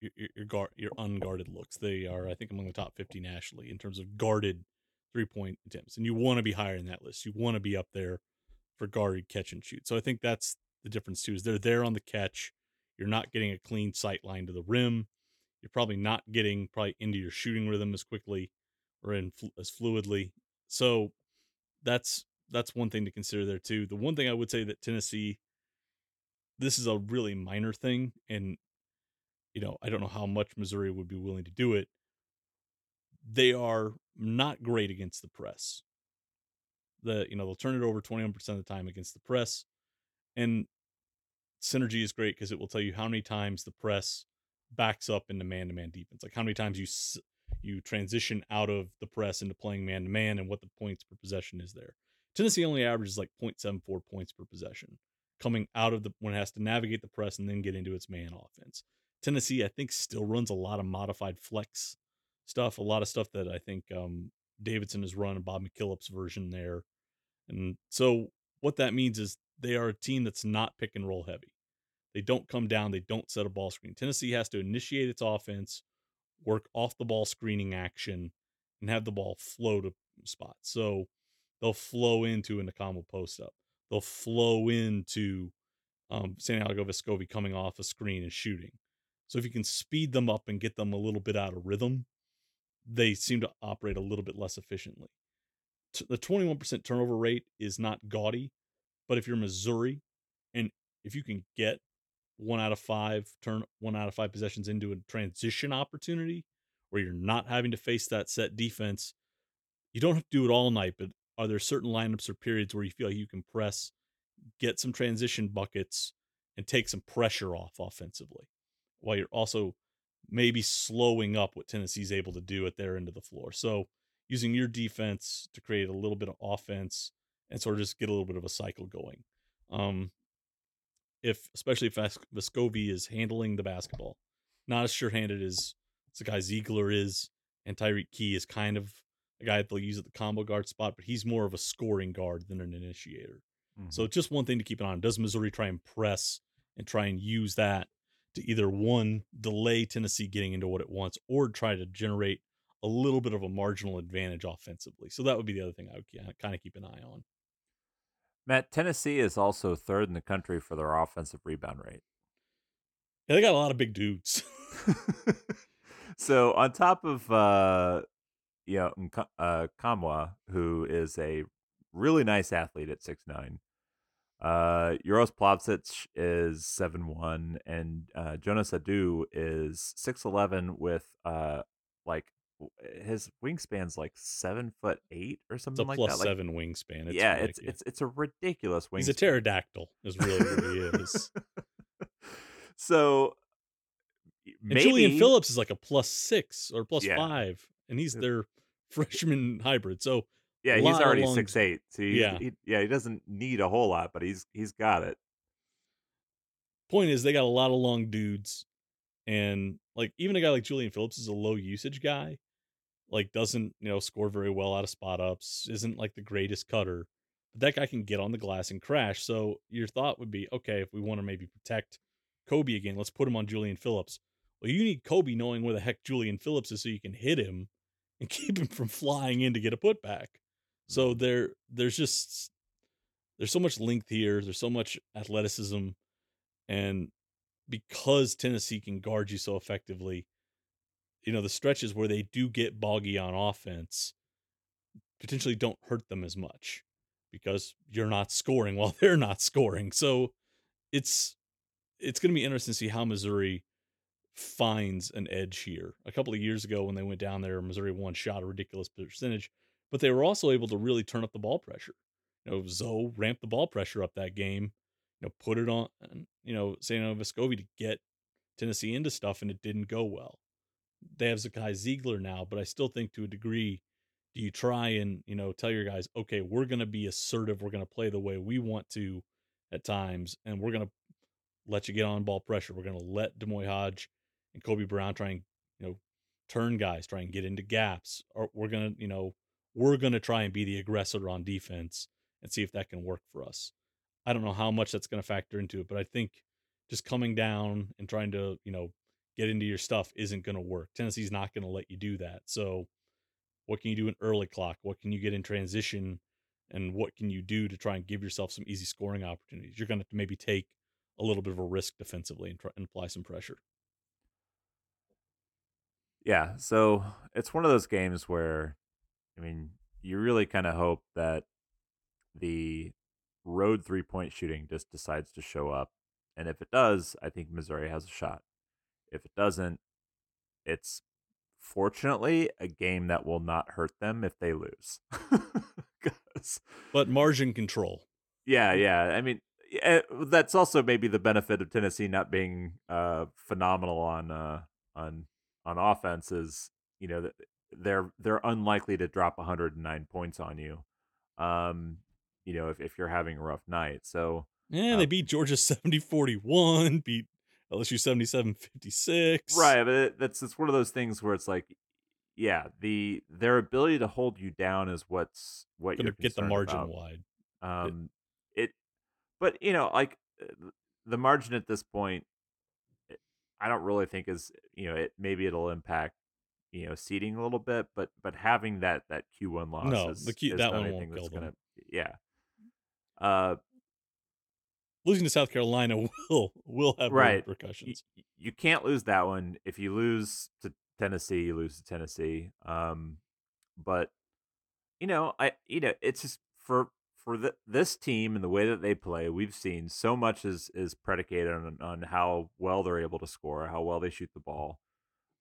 your your, guard, your unguarded looks. They are, I think, among the top fifty nationally in terms of guarded three-point attempts. And you want to be higher in that list. You want to be up there for guarded catch and shoot. So I think that's the difference, too, is they're there on the catch. You're not getting a clean sight line to the rim. You're probably not getting probably into your shooting rhythm as quickly or in fl- as fluidly. So that's that's one thing to consider there, too. The one thing I would say that Tennessee, this is a really minor thing, and, you know, I don't know how much Missouri would be willing to do it. They are not great against the press. The, you know, they'll turn it over twenty-one percent of the time against the press. And synergy is great because it will tell you how many times the press backs up into man-to-man defense, like how many times you you transition out of the press into playing man-to-man and what the points per possession is there. Tennessee only averages like zero point seven four points per possession coming out of the, when it has to navigate the press and then get into its man offense. Tennessee, I think, still runs a lot of modified flex stuff, a lot of stuff that I think um, Davidson has run, and Bob McKillop's version there. And so what that means is they are a team that's not pick and roll heavy. They don't come down. They don't set a ball screen. Tennessee has to initiate its offense, work off the ball screening action, and have the ball flow to spots. So they'll flow into an Akamo post up. They'll flow into um, Santiago Vescovi coming off a screen and shooting. So if you can speed them up and get them a little bit out of rhythm, they seem to operate a little bit less efficiently. T- the twenty-one percent turnover rate is not gaudy, but if you're Missouri and if you can get one out of five turn one out of five possessions into a transition opportunity where you're not having to face that set defense, you don't have to do it all night, but are there certain lineups or periods where you feel like you can press, get some transition buckets, and take some pressure off offensively while you're also maybe slowing up what Tennessee's able to do at their end of the floor? So using your defense to create a little bit of offense and sort of just get a little bit of a cycle going. Um, if especially if Vescovi is handling the basketball, not as sure-handed as Zakai Ziegler is, and Tyreek Key is kind of a guy that they'll use at the combo guard spot, but he's more of a scoring guard than an initiator. Mm-hmm. So just one thing to keep an eye on. Does Missouri try and press and try and use that to either, one, delay Tennessee getting into what it wants, or try to generate a little bit of a marginal advantage offensively? So that would be the other thing I would kind of keep an eye on. Matt, Tennessee is also third in the country for their offensive rebound rate. Yeah, they got a lot of big dudes. So on top of, uh, you know, Nk- uh, Kamwa, who is a really nice athlete at six nine, uh, Euros Plavsic is seven one, and uh, Jonas Adu is six eleven with, uh, like, his wingspan's like seven foot eight or something like that. It's a plus like, seven wingspan. It's yeah, ridiculous. it's it's it's a ridiculous wingspan. He's a pterodactyl, is really what he is. So, maybe, and Julian Phillips is like a plus six or plus yeah. five, and he's their freshman hybrid. So yeah, he's already six eight. So he's, yeah, he, yeah, he doesn't need a whole lot, but he's he's got it. Point is, they got a lot of long dudes, and like even a guy like Julian Phillips is a low usage guy. Like, doesn't, you know, score very well out of spot ups, isn't like the greatest cutter, but that guy can get on the glass and crash. So your thought would be, okay, if we want to maybe protect Kobe again, let's put him on Julian Phillips. Well, you need Kobe knowing where the heck Julian Phillips is so you can hit him and keep him from flying in to get a putback. So there, there's just, there's so much length here. There's so much athleticism, and because Tennessee can guard you so effectively, you know, the stretches where they do get boggy on offense potentially don't hurt them as much because you're not scoring while they're not scoring. So it's it's going to be interesting to see how Missouri finds an edge here. A couple of years ago when they went down there, Missouri won, shot a ridiculous percentage, but they were also able to really turn up the ball pressure. You know, Zoe ramped the ball pressure up that game. you know, put it on, you know, Santiago Vescovi to get Tennessee into stuff, and it didn't go well. They have Zakai Ziegler now, but I still think to a degree, do you try and, you know, tell your guys, okay, we're going to be assertive. We're going to play the way we want to at times, and we're going to let you get on ball pressure. We're going to let Demoy Hodge and Kobe Brown try and, you know, turn guys, try and get into gaps, or we're going to, you know, we're going to try and be the aggressor on defense and see if that can work for us. I don't know how much that's going to factor into it, but I think just coming down and trying to, you know, get into your stuff isn't going to work. Tennessee's not going to let you do that. So what can you do in early clock? What can you get in transition? And what can you do to try and give yourself some easy scoring opportunities? You're going to have to maybe take a little bit of a risk defensively and try and apply some pressure. Yeah. So it's one of those games where, I mean, you really kind of hope that the road three point shooting just decides to show up. And if it does, I think Missouri has a shot. If it doesn't, it's fortunately a game that will not hurt them if they lose. But margin control. Yeah, yeah. I mean, it, that's also maybe the benefit of Tennessee not being uh, phenomenal on uh, on on offense is, you know, they're they're unlikely to drop one hundred nine points on you. Um, you know, if, if you're having a rough night. So yeah, um, they beat Georgia seventy forty-one, beat L S U seventy-seven fifty-six. Right, but it, that's it's one of those things where it's like, yeah, the their ability to hold you down is what's what gonna you're get the margin about. Wide. Um, it, it, but you know, like the margin at this point, it, I don't really think is you know it. Maybe it'll impact you know seeding a little bit, but but having that that Q one loss, no, is, the key, is that one won't kill them. Gonna, yeah. Uh. Losing to South Carolina will will have right. repercussions. You, you can't lose that one. If you lose to Tennessee, you lose to Tennessee. Um, but you know, I you know, it's just for for the, this team and the way that they play. We've seen so much is is predicated on on how well they're able to score, how well they shoot the ball.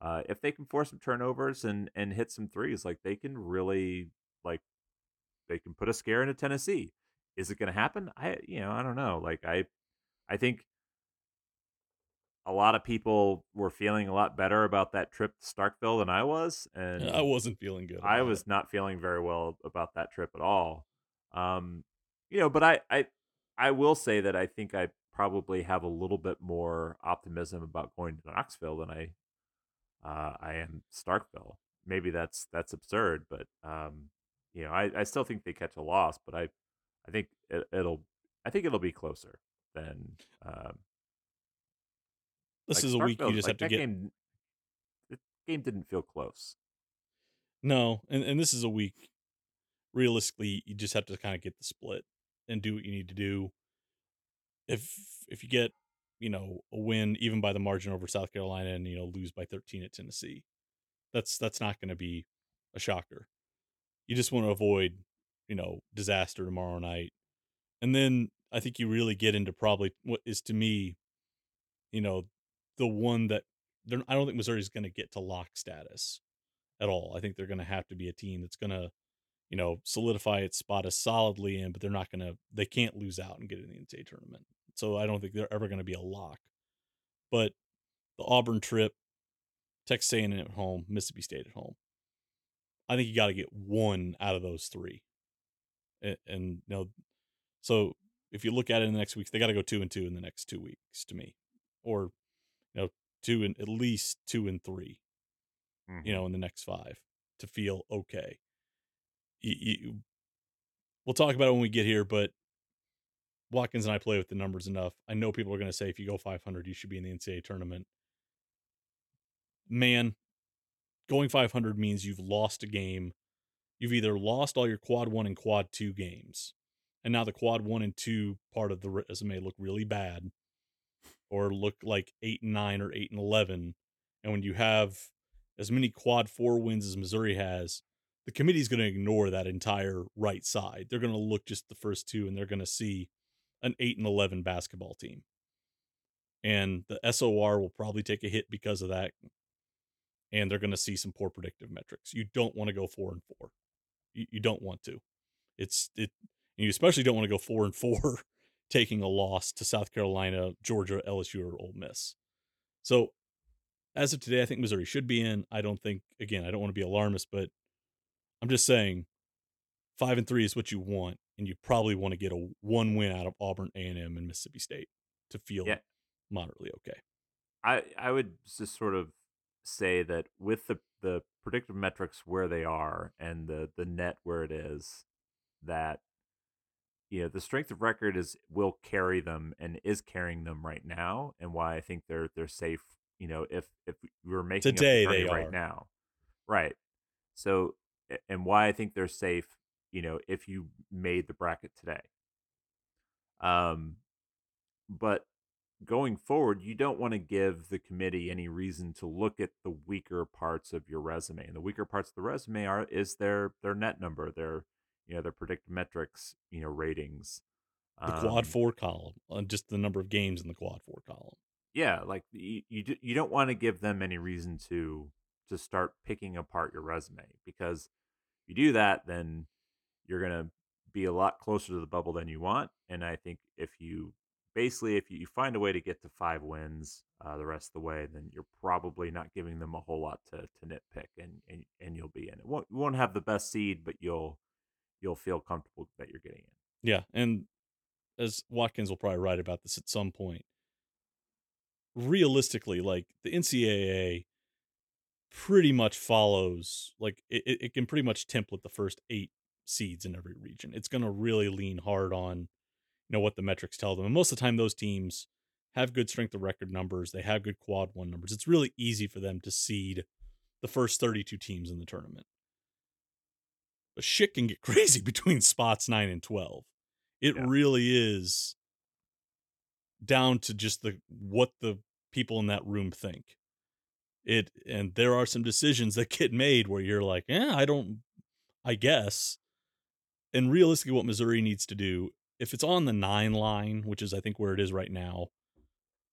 Uh, if they can force some turnovers and and hit some threes, like they can really like they can put a scare into Tennessee. Is it going to happen? I, you know, I don't know. Like I, I think a lot of people were feeling a lot better about that trip to Starkville than I was. And yeah, I wasn't feeling good. I was it. not feeling very well about that trip at all. Um, you know, but I, I, I will say that I think I probably have a little bit more optimism about going to Knoxville than I, uh, I am Starkville. Maybe that's, that's absurd, but, um, you know, I, I still think they catch a loss, but I, I think it, it'll. I think it'll be closer than. Um, this like is a week you just like have to get. Game, the game didn't feel close. No, and, and this is a week. Realistically, you just have to kind of get the split and do what you need to do. If if you get, you know, a win even by the margin over South Carolina and you know lose by thirteen at Tennessee, that's that's not going to be a shocker. You just want to avoid. You know, disaster tomorrow night. And then I think you really get into probably what is to me, you know, the one that they're, I don't think Missouri's going to get to lock status at all. I think they're going to have to be a team that's going to, you know, solidify its spot as solidly in, but they're not going to, they can't lose out and get in the N C double A tournament. So I don't think they're ever going to be a lock. But the Auburn trip, Texas A and M at home, Mississippi State at home. I think you got to get one out of those three. And, and you know, so if you look at it in the next week, they got to go two and two in the next two weeks to me, or you know, two and at least two and three, mm-hmm. you know, in the next five to feel okay. You, you, we'll talk about it when we get here, but Watkins and I play with the numbers enough. I know people are going to say if you go five hundred, you should be in the N C double A tournament. Man, going five hundred means you've lost a game. You've either lost all your quad one and quad two games, and now the quad one and two part of the resume look really bad, or look like eight and nine or eight and eleven. And when you have as many quad four wins as Missouri has, the committee's going to ignore that entire right side. They're going to look just the first two, and they're going to see an eight and eleven basketball team. And the S O R will probably take a hit because of that, and they're going to see some poor predictive metrics. You don't want to go four and four. You don't want to. It's it. You especially don't want to go four and four taking a loss to South Carolina, Georgia, L S U, or Ole Miss. So as of today, I think Missouri should be in. I don't think, again, I don't want to be alarmist, but I'm just saying five and three is what you want, and you probably want to get a one win out of Auburn, A and M, and Mississippi State to feel yeah. moderately okay. I, I would just sort of say that with the, the predictive metrics where they are and the, the net where it is, that you know, the strength of record is will carry them and is carrying them right now, and why I think they're they're safe. You know, if if we were making today up the they are. Right now, right? So, and why I think they're safe. You know, if you made the bracket today, um, but going forward, you don't want to give the committee any reason to look at the weaker parts of your resume, and the weaker parts of the resume are is their their net number, their you know, their predictive metrics, you know, ratings. The um, quad four column, just the number of games in the quad four column. Yeah, like you you, do, you don't want to give them any reason to to start picking apart your resume, because if you do that, then you're going to be a lot closer to the bubble than you want. And I think if you basically, if you find a way to get to five wins uh, the rest of the way, then you're probably not giving them a whole lot to, to nitpick, and, and, and you'll be in it. Won't, you won't have the best seed, but you'll, you'll feel comfortable that you're getting in. Yeah. And as Watkins will probably write about this at some point, realistically, like the N C double A pretty much follows, like it, it can pretty much template the first eight seeds in every region. It's going to really lean hard on, you know, what the metrics tell them. And most of the time, those teams have good strength of record numbers. They have good quad one numbers. It's really easy for them to seed the first thirty-two teams in the tournament. But shit can get crazy between spots nine and twelve. It yeah. really is down to just the what the people in that room think. It and there are some decisions that get made where you're like, yeah, I don't, I guess. And realistically, what Missouri needs to do, if it's on the nine line, which is I think where it is right now,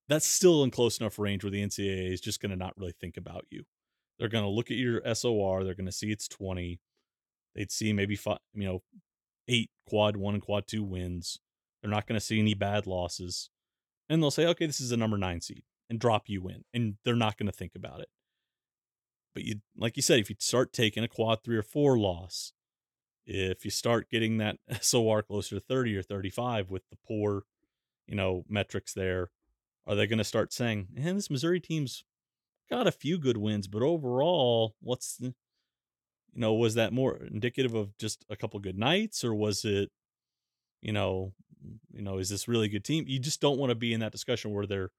that's still in close enough range where the N C double A is just going to not really think about you. They're going to look at your S O R. They're going to see it's twenty. They'd see maybe five, you know, eight quad one and quad two wins. They're not going to see any bad losses. And they'll say, okay, this is a number nine seed, and drop you in. And they're not going to think about it. But you, like you said, if you start taking a quad three or four loss, if you start getting that S O R closer to thirty or thirty-five with the poor, you know, metrics there, are they going to start saying, man, this Missouri team's got a few good wins, but overall, what's the, you know, was that more indicative of just a couple good nights, or was it, you know, you know, is this really good team? You just don't want to be in that discussion where they're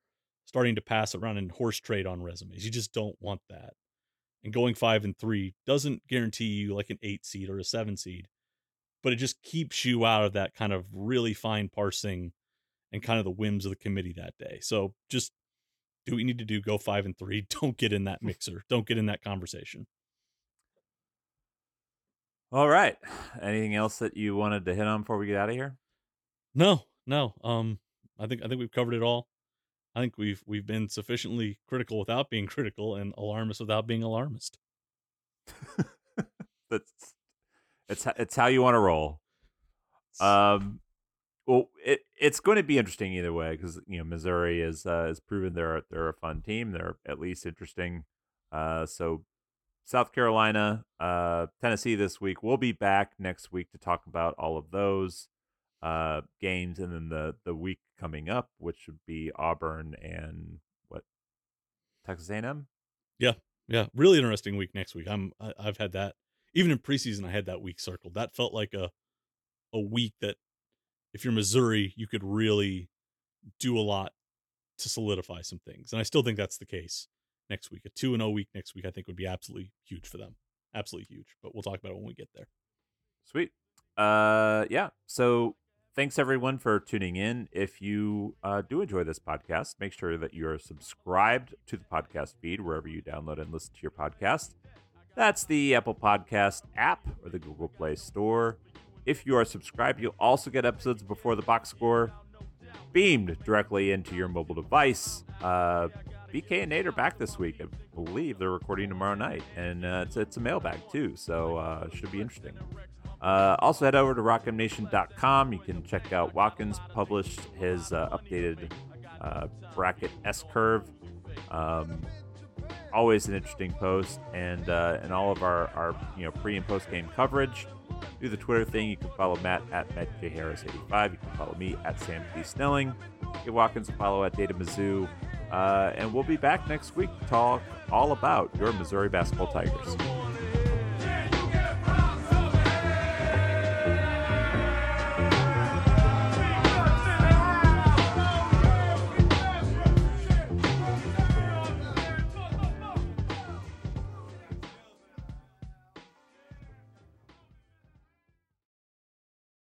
starting to pass around and horse trade on resumes. You just don't want that. And going five and three doesn't guarantee you like an eight seed or a seven seed, but it just keeps you out of that kind of really fine parsing and kind of the whims of the committee that day. So just do what you need to do. Go five and three. Don't get in that mixer. Don't get in that conversation. All right. Anything else that you wanted to hit on before we get out of here? No, no. Um, I think I think we've covered it all. I think we've we've been sufficiently critical without being critical, and alarmist without being alarmist. That's it's it's how you want to roll. Um, well, it it's going to be interesting either way, because you know Missouri is uh, has proven they're they're a fun team. They're at least interesting. Uh, so. South Carolina, uh, Tennessee this week. We'll be back next week to talk about all of those uh, games, and then the the week coming up, which would be Auburn and what, Texas A and M. Yeah, yeah, really interesting week next week. I'm I, I've had that even in preseason. I had that week circled. That felt like a a week that if you're Missouri, you could really do a lot to solidify some things, and I still think that's the case. Next week, a two and oh week next week, I think would be absolutely huge for them. Absolutely huge. But we'll talk about it when we get there. Sweet. Uh, yeah. So thanks everyone for tuning in. If you uh, do enjoy this podcast, make sure that you are subscribed to the podcast feed, wherever you download and listen to your podcast. That's the Apple Podcast app or the Google Play Store. If you are subscribed, you'll also get episodes before the box score beamed directly into your mobile device. Uh, B K and Nate are back this week. I believe they're recording tomorrow night, and uh, it's it's a mailbag too, so uh, should be interesting. Uh, also head over to rock em nation dot com. You can check out Watkins published his uh, updated uh, bracket S-curve. Um, always an interesting post, and uh, and all of our, our you know pre and post game coverage. Do the Twitter thing. You can follow Matt at Matt J Harris eighty-five. You can follow me at Sam P. Snelling. Get Watkins a follow at Data Mizzou. Uh, and we'll be back next week to talk all about your Missouri basketball Tigers.